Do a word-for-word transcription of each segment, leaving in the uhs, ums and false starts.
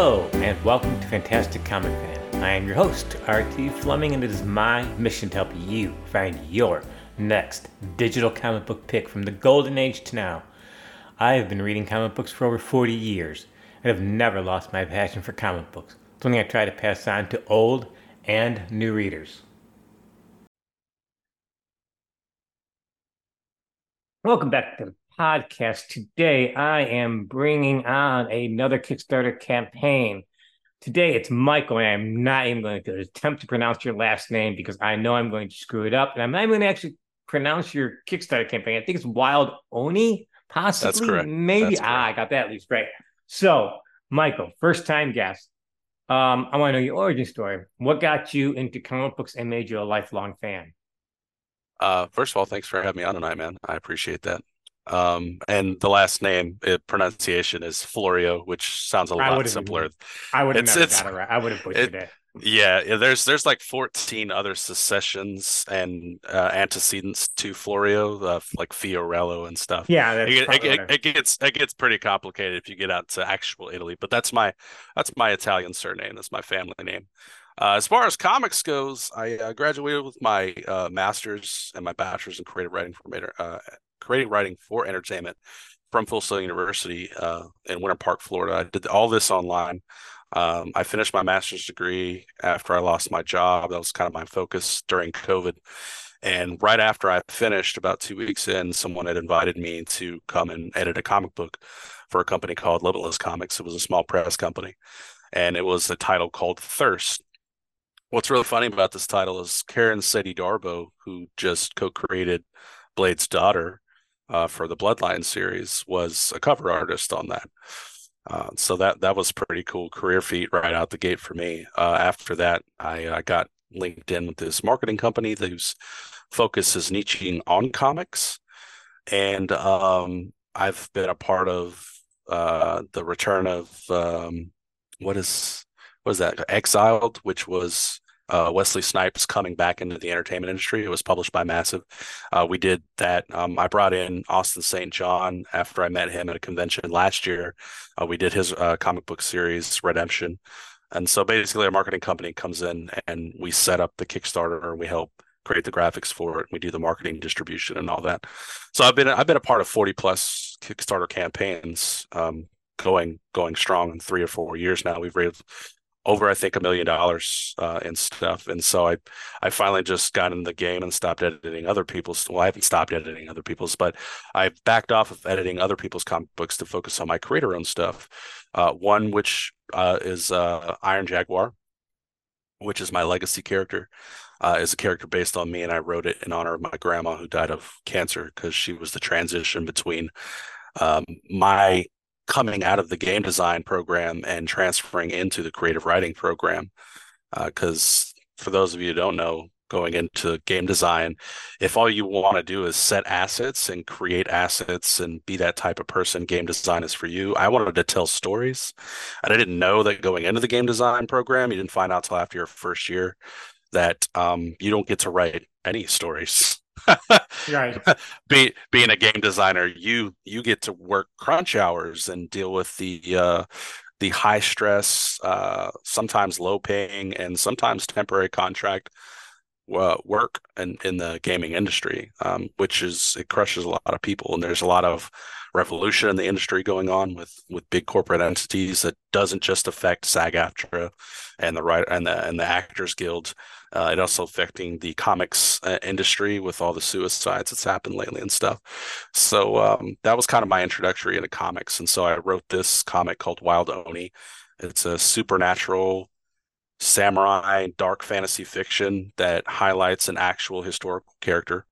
Hello, and welcome to Fantastic Comic Fan. I am your host, R T. Fleming, and it is my mission to help you find your next digital comic book pick from the golden age to now. I have been reading comic books for over forty years, and have never lost my passion for comic books, something I try to pass on to old and new readers. Welcome back to the podcast. Today, I am bringing on another Kickstarter campaign. Today, it's Michael, and I'm not even going to attempt to pronounce your last name because I know I'm going to screw it up, and I'm not even going to actually pronounce your Kickstarter campaign. I think it's Wild Oni, possibly. That's correct. Maybe. That's correct. Ah, I got that at least right. So, Michael, first time guest. Um, I want to know your origin story. What got you into comic books and made you a lifelong fan? Uh, first of all, thanks for having me on tonight, man. I appreciate that. Um, and the last name, it, pronunciation is Florio, which sounds a lot simpler. I would have never got it right. I would have butchered it. Yeah, there's there's like fourteen other secessions and uh, antecedents to Florio, uh, like Fiorello and stuff. Yeah, that's it, it, it, it gets it gets pretty complicated if you get out to actual Italy. But that's my that's my Italian surname. That's my family name. Uh, as far as comics goes, I uh, graduated with my uh, master's and my bachelor's in creative writing for uh, creative writing for entertainment from Full Sail University uh, in Winter Park, Florida. I did all this online. Um, I finished my master's degree after I lost my job. That was kind of my focus during COVID. And right after I finished, about two weeks in, someone had invited me to come and edit a comic book for a company called Limitless Comics. It was a small press company, and it was a title called Thirst. What's really funny about this title is Karen Sadie Darbo, who just co-created Blade's Daughter uh, for the Bloodline series, was a cover artist on that. Uh, so that that was a pretty cool career feat right out the gate for me. Uh, after that, I, I got linked in with this marketing company whose focus is niching on comics. And um, I've been a part of uh, the return of um, what is what is that? Exiled, which was uh, Wesley Snipes coming back into the entertainment industry. It was published by Massive. Uh, we did that. Um, I brought in Austin Saint John after I met him at a convention last year. Uh, we did his uh, comic book series, Redemption. And so basically our marketing company comes in and we set up the Kickstarter. We help create the graphics for it. We do the marketing, distribution, and all that. So I've been I've been a part of forty plus Kickstarter campaigns um, going going strong in three or four years now. We've raised over, I think, a million dollars uh, and stuff. And so I, I finally just got in the game and stopped editing other people's. Well, I haven't stopped editing other people's, but I backed off of editing other people's comic books to focus on my creator-owned stuff. Uh, one, which uh, is uh, Iron Jaguar, which is my legacy character, uh, is a character based on me. And I wrote it in honor of my grandma who died of cancer because she was the transition between um, my coming out of the game design program and transferring into the creative writing program. Because uh, for those of you who don't know, going into game design, if all you want to do is set assets and create assets and be that type of person, game design is for you. I wanted to tell stories. And I didn't know that going into the game design program, you didn't find out till after your first year that um, you don't get to write any stories. Right. Be, being a game designer, you you get to work crunch hours and deal with the uh, the high stress, uh, sometimes low paying, and sometimes temporary contract uh, work in, in the gaming industry, um, which is it crushes a lot of people. And there's a lot of revolution in the industry going on with with big corporate entities that doesn't just affect SAG-AFTRA and the writer and the and the Actors Guild. Uh, it also affecting the comics uh, industry with all the suicides that's happened lately and stuff. So um, that was kind of my introductory into comics. And so I wrote this comic called Wild Oni. It's a supernatural samurai dark fantasy fiction that highlights an actual historical character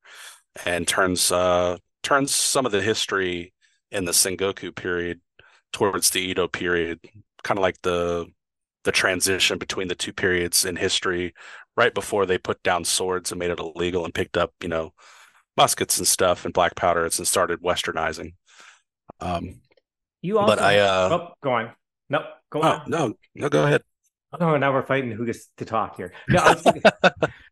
and turns uh, turns some of the history in the Sengoku period towards the Edo period, kind of like the the transition between the two periods in history right before they put down swords and made it illegal and picked up, you know, muskets and stuff and black powder and started westernizing. Um, you also, but I, uh, oh, go on. No, go oh, on. No, no, go ahead. Oh, now we're fighting who gets to talk here. No, I was thinking,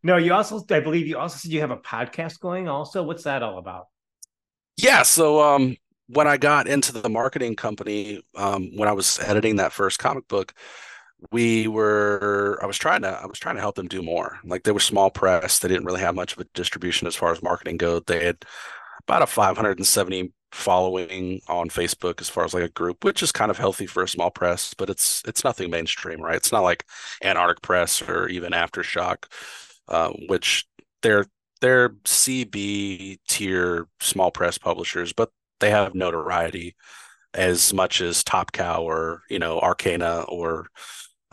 no, you also, I believe you also said you have a podcast going also. What's that all about? Yeah. So, um, when I got into the marketing company, um, when I was editing that first comic book, we were, I was trying to, I was trying to help them do more. Like, they were small press. They didn't really have much of a distribution as far as marketing goes. They had about a five hundred seventy following on Facebook as far as like a group, which is kind of healthy for a small press, but it's, it's nothing mainstream, right? It's not like Antarctic Press or even Aftershock, uh, which they're, they're C B tier small press publishers, but they have notoriety as much as Top Cow or, you know, Arcana or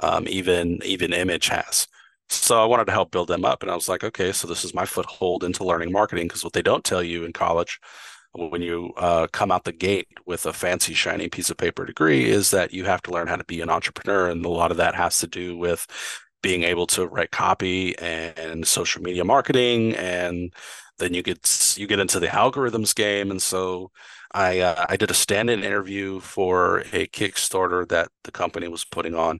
um, even even Image has. So I wanted to help build them up. And I was like, okay, so this is my foothold into learning marketing, because what they don't tell you in college when you uh, come out the gate with a fancy, shiny piece of paper degree is that you have to learn how to be an entrepreneur. And a lot of that has to do with being able to write copy and, and social media marketing, and then you get you get into the algorithms game. And so I uh, I did a stand-in interview for a Kickstarter that the company was putting on,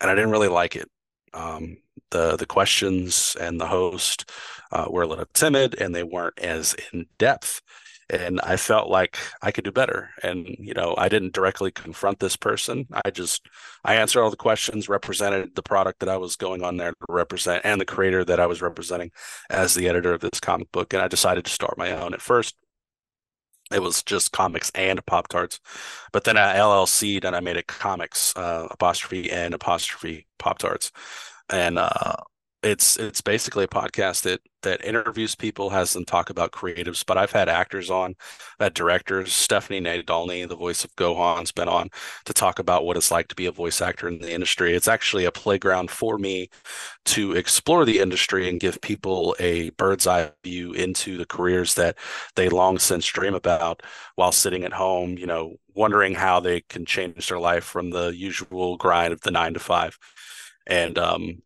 and I didn't really like it. Um, the the questions and the host uh, were a little timid, and they weren't as in depth. And I felt like I could do better. And, you know, I didn't directly confront this person. I just, I answered all the questions, represented the product that I was going on there to represent, and the creator that I was representing as the editor of this comic book. And I decided to start my own. At first, it was just comics and Pop-Tarts. But then I L L C'd and I made it comics, uh, apostrophe and apostrophe Pop-Tarts. And, uh, It's it's basically a podcast that that interviews people, has them talk about creatives. But I've had actors on, I've had directors. Stephanie Nadolny, the voice of Gohan's, been on to talk about what it's like to be a voice actor in the industry. It's actually a playground for me to explore the industry and give people a bird's eye view into the careers that they long since dream about, while sitting at home, you know, wondering how they can change their life from the usual grind of the nine to five. And um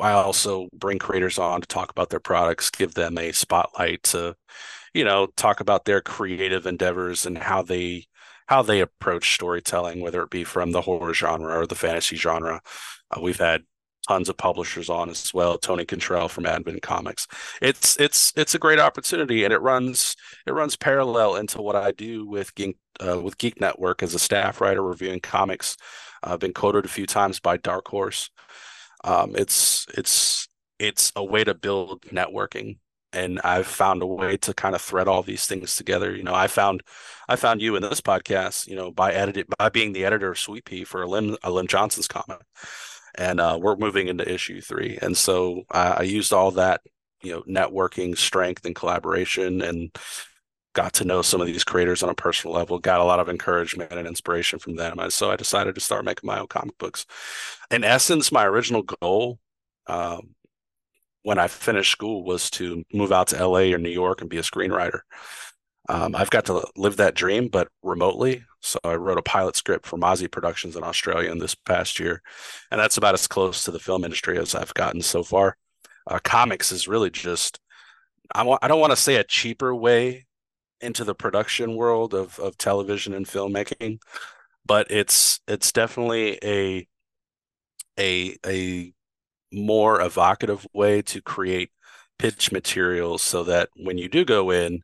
I also bring creators on to talk about their products, give them a spotlight to, you know, talk about their creative endeavors and how they how they approach storytelling, whether it be from the horror genre or the fantasy genre. Uh, we've had tons of publishers on as well. Tony Cantrell from Advent Comics. It's it's it's a great opportunity, and it runs it runs parallel into what I do with Geek uh, with Geek Network as a staff writer reviewing comics. I've uh, been quoted a few times by Dark Horse. Um, it's it's it's a way to build networking, and I've found a way to kind of thread all these things together. You know, I found I found you in this podcast, you know, by edited by being the editor of Sweet Pea for a Lim, a Lim Johnson's comic, and uh, we're moving into issue three, and so I, I used all that, you know, networking strength and collaboration, and got to know some of these creators on a personal level, got a lot of encouragement and inspiration from them. And so I decided to start making my own comic books. In essence, my original goal um, when I finished school was to move out to L A or New York and be a screenwriter. Um, I've got to live that dream, but remotely. So I wrote a pilot script for Mozzie Productions in Australia in this past year. And that's about as close to the film industry as I've gotten so far. Uh, comics is really just, I, wa- I don't want to say a cheaper way into the production world of of television and filmmaking, but it's it's definitely a a a more evocative way to create pitch materials, so that when you do go in,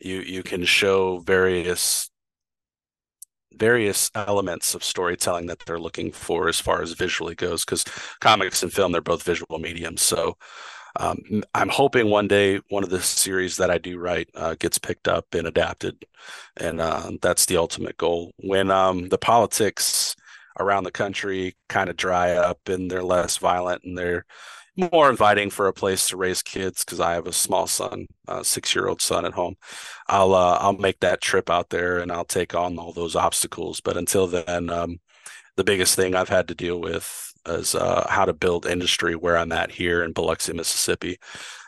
you you can show various various elements of storytelling that they're looking for as far as visually goes, because comics and film, they're both visual mediums. So Um, I'm hoping one day one of the series that I do write uh, gets picked up and adapted, and uh, that's the ultimate goal. When um, the politics around the country kind of dry up and they're less violent and they're more inviting for a place to raise kids, because I have a small son, a six-year-old son at home, I'll uh, I'll make that trip out there and I'll take on all those obstacles. But until then, um, the biggest thing I've had to deal with as uh, how to build industry where I'm at here in Biloxi, Mississippi.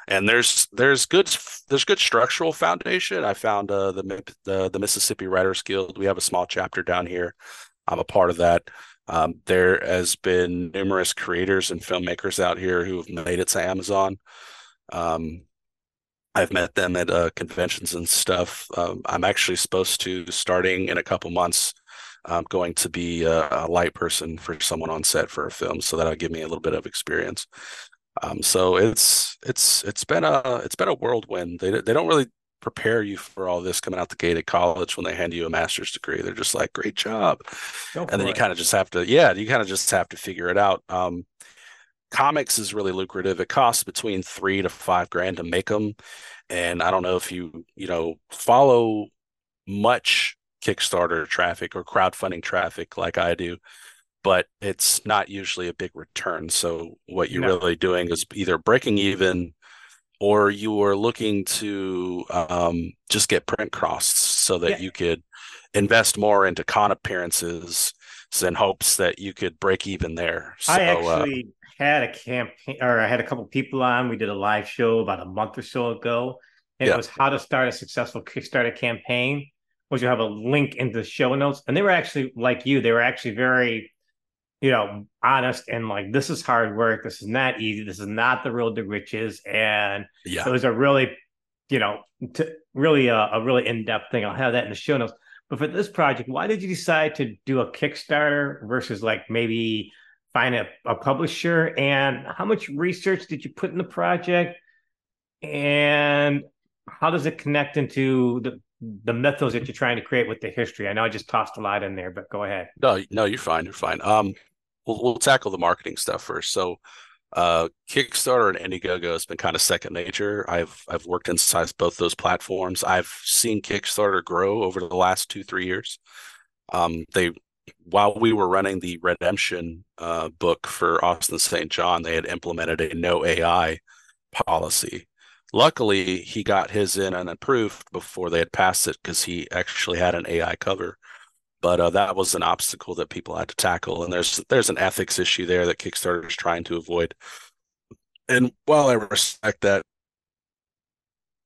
And there's there's good there's good structural foundation. I found uh, the, the the Mississippi Writers Guild. We have a small chapter down here. I'm a part of that. Um, there has been numerous creators and filmmakers out here who have made it to Amazon. Um, I've met them at uh, conventions and stuff. Um, I'm actually supposed to, starting in a couple months, I'm going to be a, a light person for someone on set for a film, so that'll give me a little bit of experience. Um, so it's it's it's been a it's been a whirlwind. They they don't really prepare you for all this coming out the gate at college when they hand you a master's degree. They're just like, great job. And then it. you kind of just have to, yeah, you kind of just have to figure it out. Um, comics is really lucrative. It costs between three to five grand to make them. And I don't know if you, you know, follow much Kickstarter traffic or crowdfunding traffic like I do, but it's not usually a big return. So what you're no. really doing is either breaking even or you are looking to um, just get print costs so that yeah. you could invest more into con appearances in hopes that you could break even there. So, I actually uh, had a campaign, or I had a couple people on. We did a live show about a month or so ago. And yeah. it was how to start a successful Kickstarter campaign, which you have a link in the show notes. And they were actually, like you, they were actually very, you know, honest and like, this is hard work. This is not easy. This is not the road to riches. And yeah. so it was a really, you know, t- really a, a really in-depth thing. I'll have that in the show notes. But for this project, why did you decide to do a Kickstarter versus like maybe find a, a publisher? And how much research did you put in the project? And how does it connect into the the mythos that you're trying to create with the history? I know I just tossed a lot in there, but go ahead. No, no, you're fine. You're fine. Um, we'll, we'll tackle the marketing stuff first. So uh, Kickstarter and Indiegogo has been kind of second nature. I've I've worked inside both those platforms. I've seen Kickstarter grow over the last two, three years. Um, they while we were running the Redemption uh, book for Austin Saint John, they had implemented a no A I policy. Luckily, he got his in and approved before they had passed it because he actually had an A I cover. But uh, that was an obstacle that people had to tackle. And there's there's an ethics issue there that Kickstarter is trying to avoid. And while I respect that,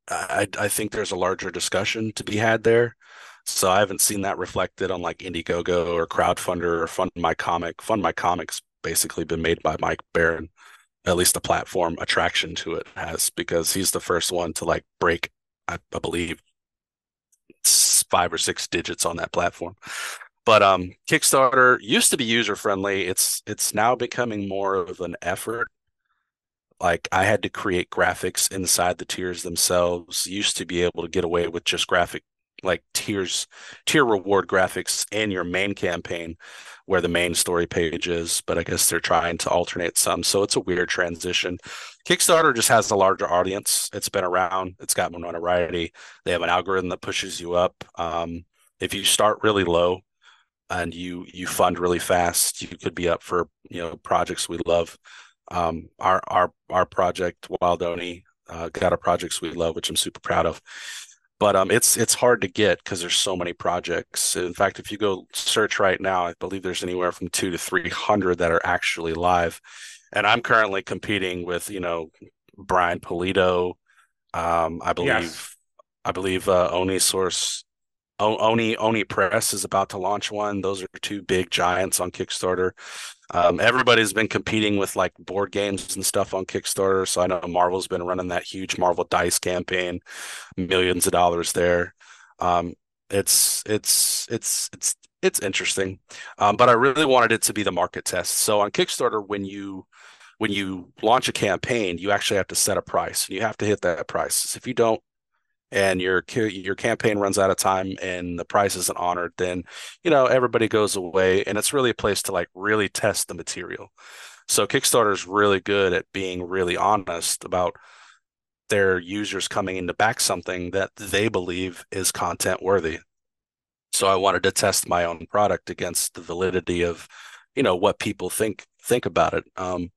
I, I think there's a larger discussion to be had there. So I haven't seen that reflected on like Indiegogo or Crowdfunder or Fund My Comic. Fund My Comic's basically been made by Mike Barron. At least the platform attraction to it has, because he's the first one to like break, I, I believe, five or six digits on that platform. But um, Kickstarter used to be user friendly. It's it's now becoming more of an effort. Like I had to create graphics inside the tiers themselves. Used to be able to get away with just graphic like tiers, tier reward graphics in your main campaign where the main story page is, but I guess they're trying to alternate some. So it's a weird transition. Kickstarter just has a larger audience. It's been around. It's got more notoriety. They have an algorithm that pushes you up. Um, if you start really low and you, you fund really fast, you could be up for, you know, projects we love. Um, our, our, our project Wild Oni uh, got a projects we love, which I'm super proud of. But um, it's it's hard to get because there's so many projects. In fact, if you go search right now, I believe there's anywhere from two to three hundred that are actually live. And I'm currently competing with, you know, Brian Polito. Um, I believe yes. I believe uh, Oni Source, o- Oni Oni Press is about to launch one. Those are two big giants on Kickstarter. Um, everybody's been competing with like board games and stuff on Kickstarter. So I know Marvel's been running that huge Marvel Dice campaign, millions of dollars there. Um, it's, it's, it's, it's, it's interesting. Um, but I really wanted it to be the market test. So on Kickstarter, when you, when you launch a campaign, you actually have to set a price and you have to hit that price. If you don't, and your your campaign runs out of time and the price isn't honored, then, you know, everybody goes away. And it's really a place to like really test the material. So Kickstarter is really good at being really honest about their users coming in to back something that they believe is content worthy. So I wanted to test my own product against the validity of, you know, what people think think about it. Um,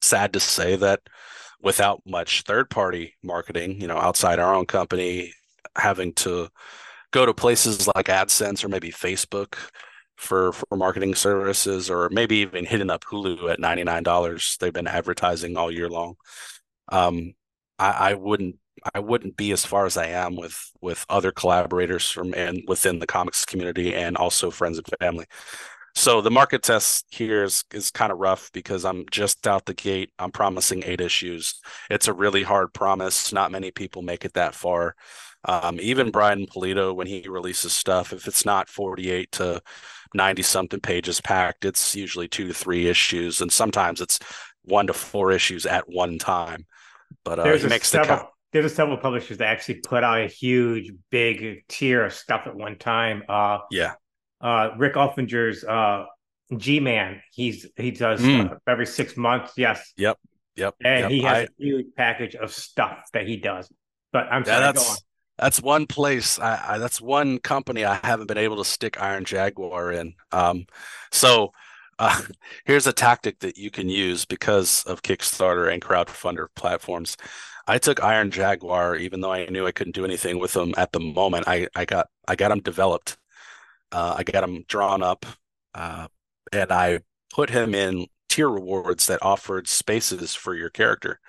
sad to say that without much third-party marketing, you know, outside our own company, having to go to places like AdSense or maybe Facebook for, for marketing services, or maybe even hitting up Hulu at ninety-nine dollars. They've been advertising all year long. Um, I, I wouldn't I wouldn't be as far as I am with with other collaborators from and within the comics community and also friends and family. So the market test here is, is kind of rough because I'm just out the gate. I'm promising eight issues. It's a really hard promise. Not many people make it that far. Um, even Brian Polito, when he releases stuff, if it's not forty-eight to ninety something pages packed, it's usually two to three issues. And sometimes it's one to four issues at one time. But uh, he makes the count. there's several publishers that actually put out a huge, big tier of stuff at one time. Uh, yeah. Uh, Rick Offenger's uh, G-Man. He's he does mm. uh, every six months. Yes. Yep. Yep. And yep. he has I, a huge package of stuff that he does. But I'm sorry. Yeah, that's, go on. That's one place. I, I that's one company I haven't been able to stick Iron Jaguar in. Um, so. Uh, here's a tactic that you can use because of Kickstarter and crowdfunder platforms. I took Iron Jaguar, even though I knew I couldn't do anything with them at the moment. I, I got I got them developed, uh, I got them drawn up, uh, and I put him in tier rewards that offered spaces for your character.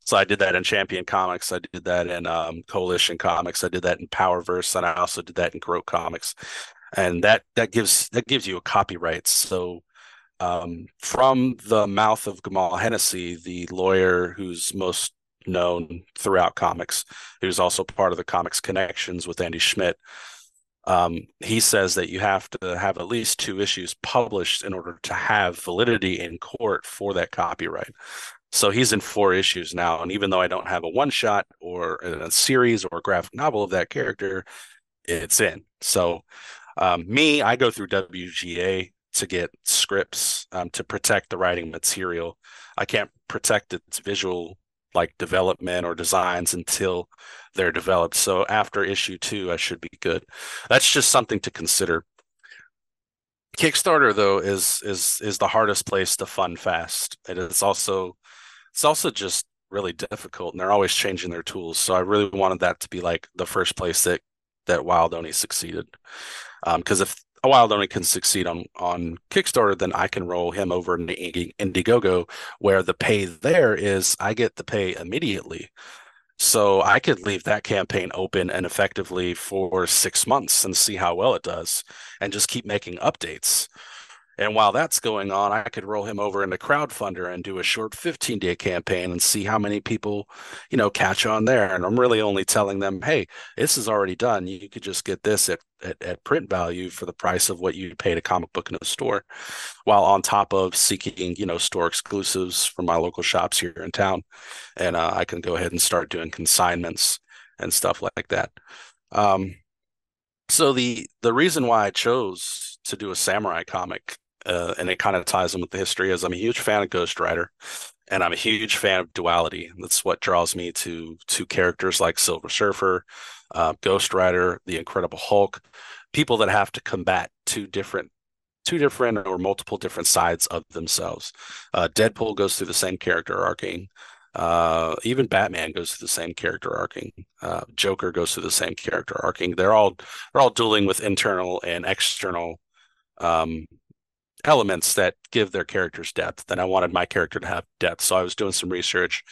So I did that in Champion Comics. I did that in um, Coalition Comics. I did that in Powerverse, and I also did that in Grote Comics. And that that gives that gives you a copyright. So Um, from the mouth of Gamal Hennessy, the lawyer who's most known throughout comics, who's also part of the Comics Connections with Andy Schmidt, um, he says that you have to have at least two issues published in order to have validity in court for that copyright. So he's in four issues now, and even though I don't have a one-shot or a series or a graphic novel of that character, it's in. So um, me, I go through W G A to get scripts, um, to protect the writing material. I can't protect its visual, like, development or designs until they're developed. So after issue two, I should be good. That's just something to consider. Kickstarter, though, is is is the hardest place to fund fast. It is also it's also just really difficult, and they're always changing their tools. So I really wanted that to be like the first place that that Wild Oni succeeded, because um, if A Wild Oni can succeed on, on Kickstarter, then I can roll him over into Indiegogo, where the pay there is I get the pay immediately. So I could leave that campaign open and effectively for six months and see how well it does and just keep making updates. And while that's going on, I could roll him over into Crowdfunder and do a short fifteen-day campaign and see how many people, you know, catch on there. And I'm really only telling them, hey, this is already done. You could just get this at, at, at print value for the price of what you paid a comic book in a store, while on top of seeking, you know, store exclusives from my local shops here in town. And uh, I can go ahead and start doing consignments and stuff like that. Um, so the the reason why I chose to do a samurai comic, Uh, and it kind of ties in with the history, as I'm a huge fan of Ghost Rider, and I'm a huge fan of duality. That's what draws me to to characters like Silver Surfer, uh, Ghost Rider, the Incredible Hulk, people that have to combat two different, two different or multiple different sides of themselves. Uh, Deadpool goes through the same character arcing. Uh, even Batman goes through the same character arcing. Uh, Joker goes through the same character arcing. They're all they're all dealing with internal and external Um, elements that give their characters depth, and I wanted my character to have depth. So I was doing some research.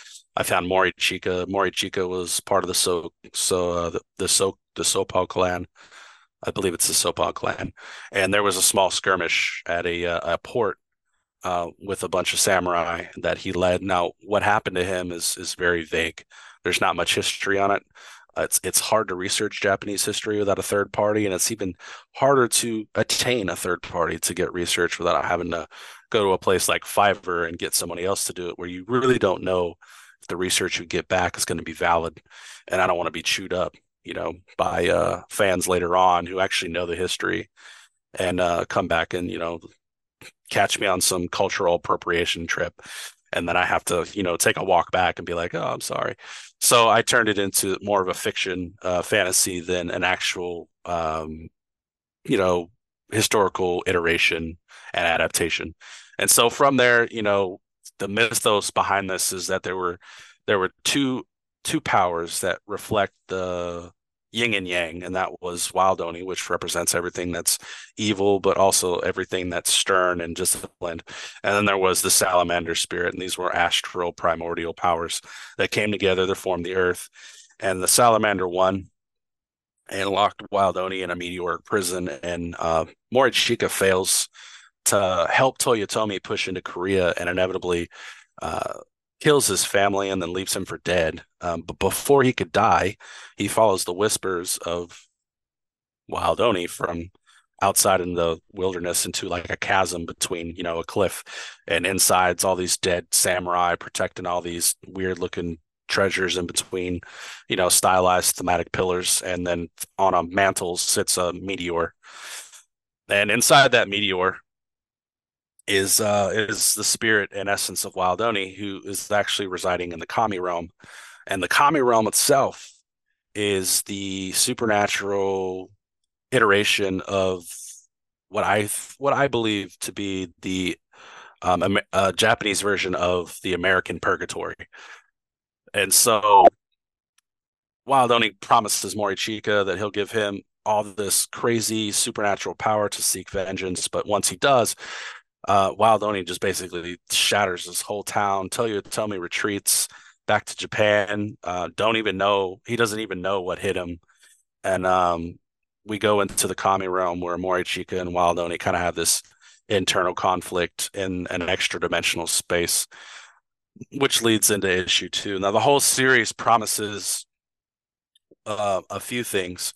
I found Morichika. Morichika was part of the so so uh, the the so the Sopau clan. I believe it's the Sopau clan. And there was a small skirmish at a uh, a port uh, with a bunch of samurai that he led. Now, what happened to him is is very vague. There's not much history on it. It's it's hard to research Japanese history without a third party, and it's even harder to attain a third party to get research without having to go to a place like Fiverr and get somebody else to do it, where you really don't know if the research you get back is going to be valid. And I don't want to be chewed up, you know, by uh, fans later on who actually know the history and uh, come back and, you know, catch me on some cultural appropriation trip. And then I have to, you know, take a walk back and be like, oh, I'm sorry. So I turned it into more of a fiction uh, fantasy than an actual, um, you know, historical iteration and adaptation. And so from there, you know, the mythos behind this is that there were there were two two powers that reflect the yin and yang, and that was Wild Oni, which represents everything that's evil, but also everything that's stern and disciplined. And then there was the salamander spirit, and these were astral primordial powers that came together to form the earth. And the salamander won and locked Wild Oni in a meteoric prison, and uh, Morichika fails to help Toyotomi push into Korea and inevitably uh, kills his family and then leaves him for dead. Um, but before he could die, he follows the whispers of Wild Oni from outside in the wilderness into like a chasm between, you know, a cliff, and inside's all these dead samurai protecting all these weird looking treasures in between, you know, stylized thematic pillars, and then on a mantle sits a meteor. And inside that meteor is uh, is the spirit and essence of Wild Oni, who is actually residing in the Kami realm. And the Kami realm itself is the supernatural iteration of what I what I believe to be the um, uh, Japanese version of the American purgatory. And so Wild Oni promises Morichika that he'll give him all this crazy supernatural power to seek vengeance. But once he does, uh, Wild Oni just basically shatters this whole town. Toyotomi retreats back to Japan. Uh, don't even know. He doesn't even know what hit him. And um, we go into the Kami realm where Morichika and Wild Oni kind of have this internal conflict in an extra dimensional space, which leads into issue two. Now, the whole series promises uh, a few things.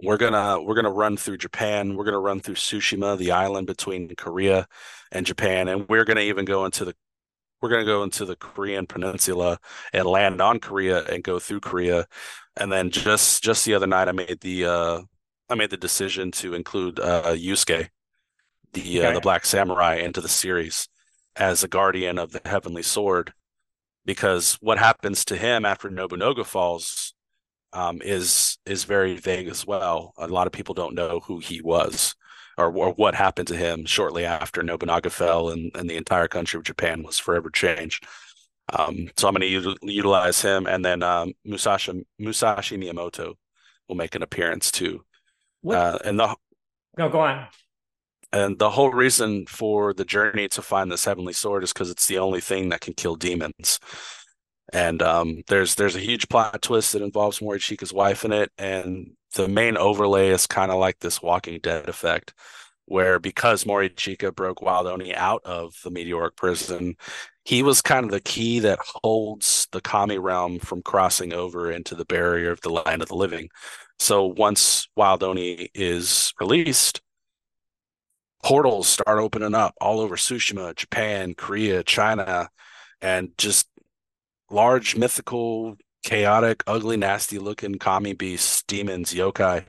We're gonna we're gonna run through Japan. We're gonna run through Tsushima, the island between Korea and Japan, and we're gonna even go into the we're gonna go into the Korean peninsula and land on Korea and go through Korea. And then just just the other night, I made the uh, I made the decision to include uh, Yusuke, the okay. uh, the Black Samurai, into the series as a guardian of the Heavenly Sword. Because what happens to him after Nobunaga falls um, is is very vague as well. A lot of people don't know who he was or, or what happened to him shortly after Nobunaga fell and, and the entire country of Japan was forever changed. Um, so I'm going to u- utilize him, and then um, Musashi Musashi Miyamoto will make an appearance too. Uh, and the no, go on. And the whole reason for the journey to find this Heavenly Sword is because it's the only thing that can kill demons. And um, there's there's a huge plot twist that involves Morichika's wife in it. And the main overlay is kind of like this Walking Dead effect, where because Morichika broke Wild Oni out of the meteoric prison, he was kind of the key that holds the Kami realm from crossing over into the barrier of the land of the living. So once Wild Oni is released, portals start opening up all over Tsushima, Japan, Korea, China, and just large, mythical, chaotic, ugly, nasty-looking kami beasts, demons, yokai.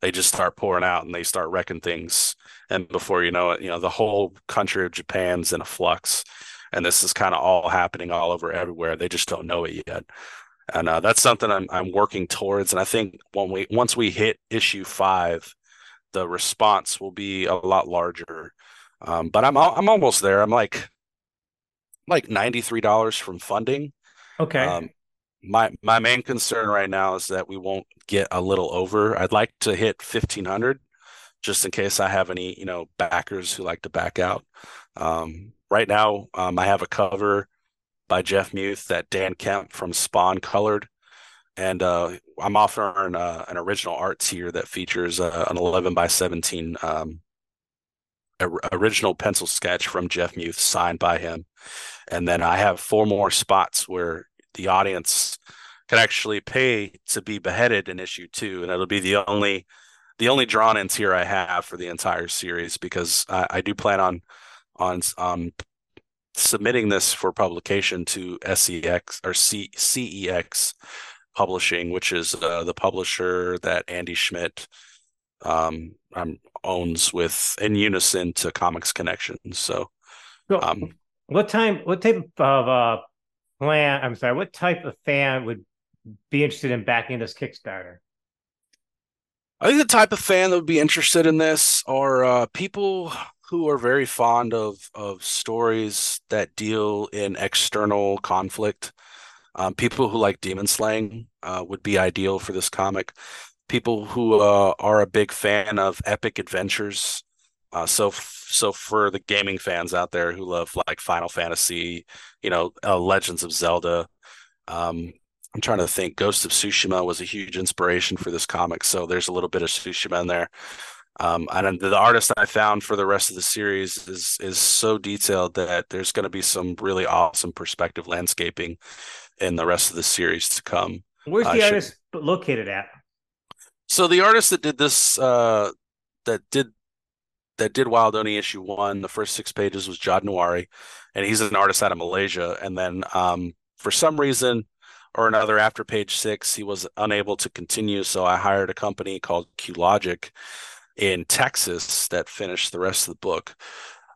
They just start pouring out and they start wrecking things. And before you know it, you know, the whole country of Japan's in a flux. And this is kind of all happening all over everywhere. They just don't know it yet. And uh, that's something I'm I'm working towards. And I think when we once we hit issue five, the response will be a lot larger. Um, but I'm I'm almost there. I'm like like ninety-three dollars from funding. Okay. Um, my my main concern right now is that we won't get a little over. I'd like to hit fifteen hundred just in case I have any, you know, backers who like to back out. Um, right now, um, I have a cover by Jeff Muth that Dan Kemp from Spawn colored. And uh, I'm offering uh, an original art tier that features uh, an eleven by seventeen um, original pencil sketch from Jeff Muth signed by him. And then I have four more spots where the audience can actually pay to be beheaded in issue two. And it'll be the only the only drawn-in tier I have for the entire series, because I, I do plan on on um, submitting this for publication to S E X or C- CEX. Publishing, which is uh, the publisher that Andy Schmidt um, um, owns with in unison to Comics Connections. So, um, what time? What type of uh, plan? I'm sorry. What type of fan would be interested in backing this Kickstarter? I think the type of fan that would be interested in this are uh, people who are very fond of of stories that deal in external conflict. Um, people who like demon slaying uh, would be ideal for this comic. People who uh, are a big fan of epic adventures. Uh, so, f- so for the gaming fans out there who love like Final Fantasy, you know, uh, Legends of Zelda. Um, I'm trying to think. Ghost of Tsushima was a huge inspiration for this comic. So there's a little bit of Tsushima in there. Um, and the artist I found for the rest of the series is is so detailed that there's going to be some really awesome perspective landscaping in the rest of the series to come. Where's the uh, artist should... located at? So the artist that did this, uh, that did that did Wild Oni issue one, the first six pages was Jod Nuari, and he's an artist out of Malaysia. And then um, for some reason, or another after page six, he was unable to continue. So I hired a company called Q Logic in Texas that finished the rest of the book.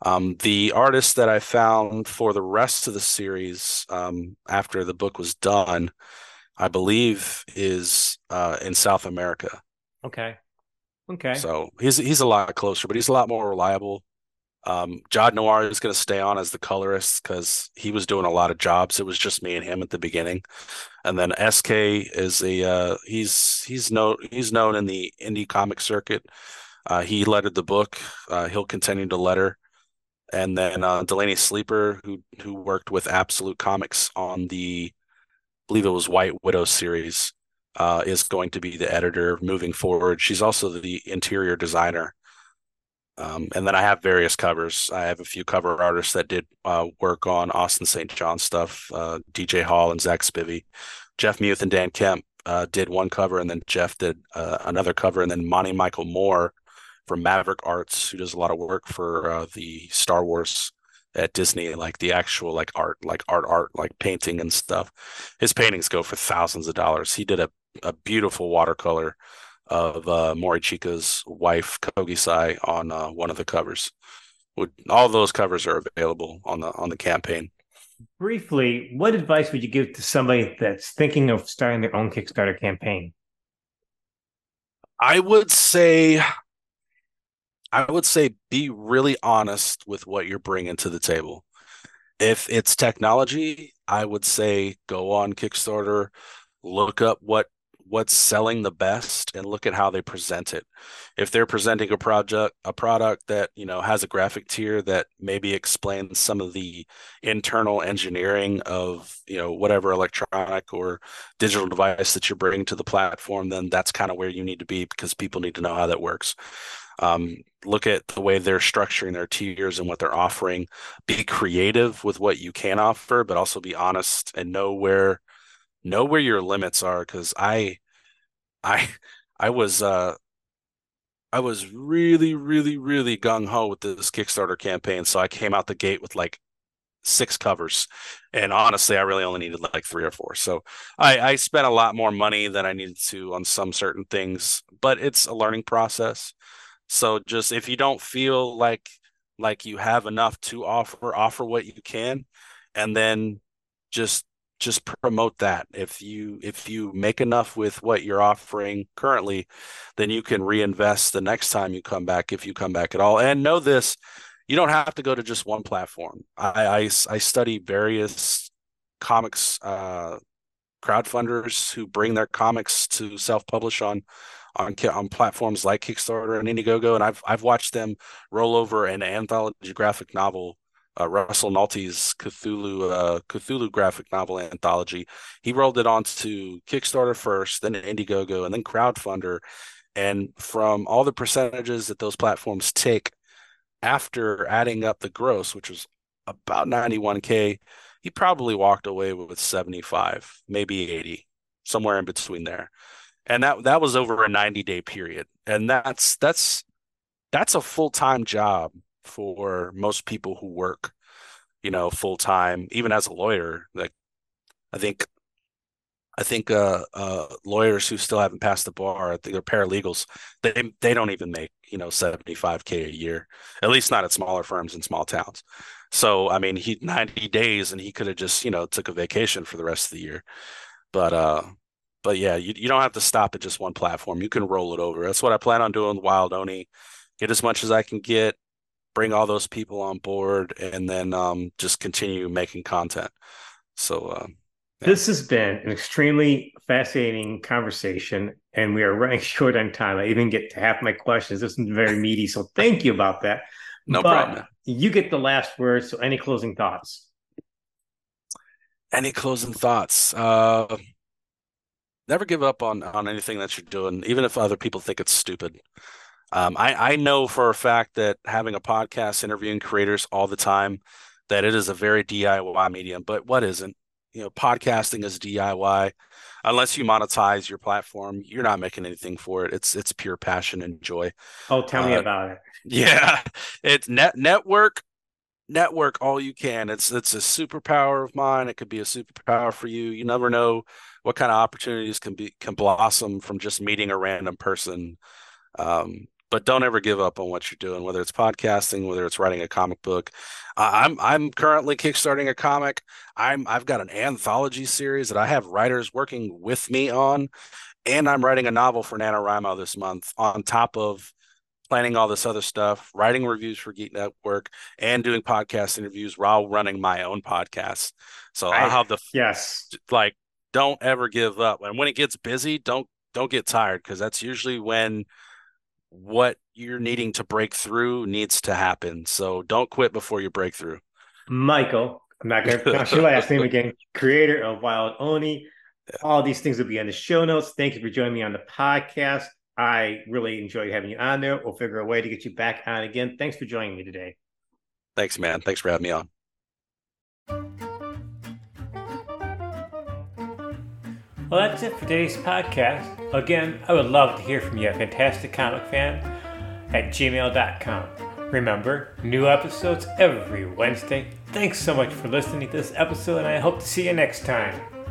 Um, the artist that I found for the rest of the series um, after the book was done, I believe, is uh, in South America. Okay. Okay. So he's he's a lot closer, but he's a lot more reliable. Um, Jod Nuari is going to stay on as the colorist because he was doing a lot of jobs. It was just me and him at the beginning, and then S K is a uh, he's he's known he's known in the indie comic circuit. Uh, he lettered the book. Uh, he'll continue to letter. And then uh, Delaney Sleeper, who who worked with Absolute Comics on the, I believe it was White Widow series, uh, is going to be the editor moving forward. She's also the interior designer. Um, and then I have various covers. I have a few cover artists that did uh, work on Austin Saint John stuff, uh, D J Hall and Zach Spivey. Jeff Muth and Dan Kemp uh, did one cover, and then Jeff did uh, another cover. And then Monty Michael Moore from Maverick Arts, who does a lot of work for uh, the Star Wars at Disney, like the actual like art, like art, art, like painting and stuff. His paintings go for thousands of dollars. He did a, a beautiful watercolor of uh, Morichika's wife, Kogisai, on uh, one of the covers. Would, all those covers are available on the on the campaign. Briefly, what advice would you give to somebody that's thinking of starting their own Kickstarter campaign? I would say... I would say be really honest with what you're bringing to the table. If it's technology, I would say go on Kickstarter, look up what what's selling the best, and look at how they present it. If they're presenting a project, a product that, you know, has a graphic tier that maybe explains some of the internal engineering of, you know, whatever electronic or digital device that you're bringing to the platform, then that's kind of where you need to be, because people need to know how that works. Um, look at the way they're structuring their tiers and what they're offering. Be creative with what you can offer, but also be honest and know where know where your limits are. Because I, I, I was uh, I was really, really, really gung ho with this Kickstarter campaign, so I came out the gate with like six covers, and honestly, I really only needed like three or four. So I, I spent a lot more money than I needed to on some certain things, but it's a learning process. So just if you don't feel like like you have enough to offer, offer what you can, and then just just promote that. If you if you make enough with what you're offering currently, then you can reinvest the next time you come back, if you come back at all. And know this, you don't have to go to just one platform. I I, I study various comics uh, crowdfunders who bring their comics to self-publish on. On, on platforms like Kickstarter and Indiegogo, and I've I've watched them roll over an anthology graphic novel, uh, Russell Nulty's Cthulhu uh, Cthulhu graphic novel anthology. He rolled it onto Kickstarter first, then Indiegogo, and then Crowdfunder. And from all the percentages that those platforms take after adding up the gross, which was about ninety-one K, he probably walked away with seventy-five, maybe eighty, somewhere in between there. And that that was over a ninety-day period, and that's that's that's a full-time job for most people who work, you know, full-time. Even as a lawyer, like I think, I think uh, uh, lawyers who still haven't passed the bar, I think they're paralegals. They they don't even make, you know, seventy-five K a year, at least not at smaller firms in small towns. So I mean, he ninety days, and he could have just, you know, took a vacation for the rest of the year, but. Uh, But yeah, you, you don't have to stop at just one platform. You can roll it over. That's what I plan on doing with Wild Oni. Get as much as I can get, bring all those people on board, and then um, just continue making content. So uh, yeah. This has been an extremely fascinating conversation, and we are running short on time. I even get to half my questions. This is very meaty, so thank you about that. No but problem. You get the last word, so any closing thoughts? Any closing thoughts? Uh Never give up on, on anything that you're doing, even if other people think it's stupid. Um, I, I know for a fact that having a podcast, interviewing creators all the time, that it is a very D I Y medium, but what isn't? You know, podcasting is D I Y. Unless you monetize your platform, you're not making anything for it. It's it's pure passion and joy. Oh, tell uh, me about it. Yeah. It's net, network. network all you can. It's it's a superpower of mine. It could be a superpower for you. You never know what kind of opportunities can be can blossom from just meeting a random person. Um, but don't ever give up on what you're doing, whether it's podcasting, whether it's writing a comic book. Uh, I'm I'm currently kickstarting a comic. I'm I've got an anthology series that I have writers working with me on, and I'm writing a novel for NaNoWriMo this month on top of planning all this other stuff, writing reviews for Geek Network, and doing podcast interviews while running my own podcast. So I, I'll have the yes, like don't ever give up. And when it gets busy, don't don't get tired, because that's usually when what you're needing to break through needs to happen. So don't quit before you break through. Michael, I'm not going to pronounce your last name again. Creator of Wild Oni. Yeah. All these things will be in the show notes. Thank you for joining me on the podcast. I really enjoy having you on there. We'll figure a way to get you back on again. Thanks for joining me today. Thanks, man. Thanks for having me on. Well, that's it for today's podcast. Again, I would love to hear from you, fantastic comic fan at gmail dot com. Remember, new episodes every Wednesday. Thanks so much for listening to this episode, and I hope to see you next time.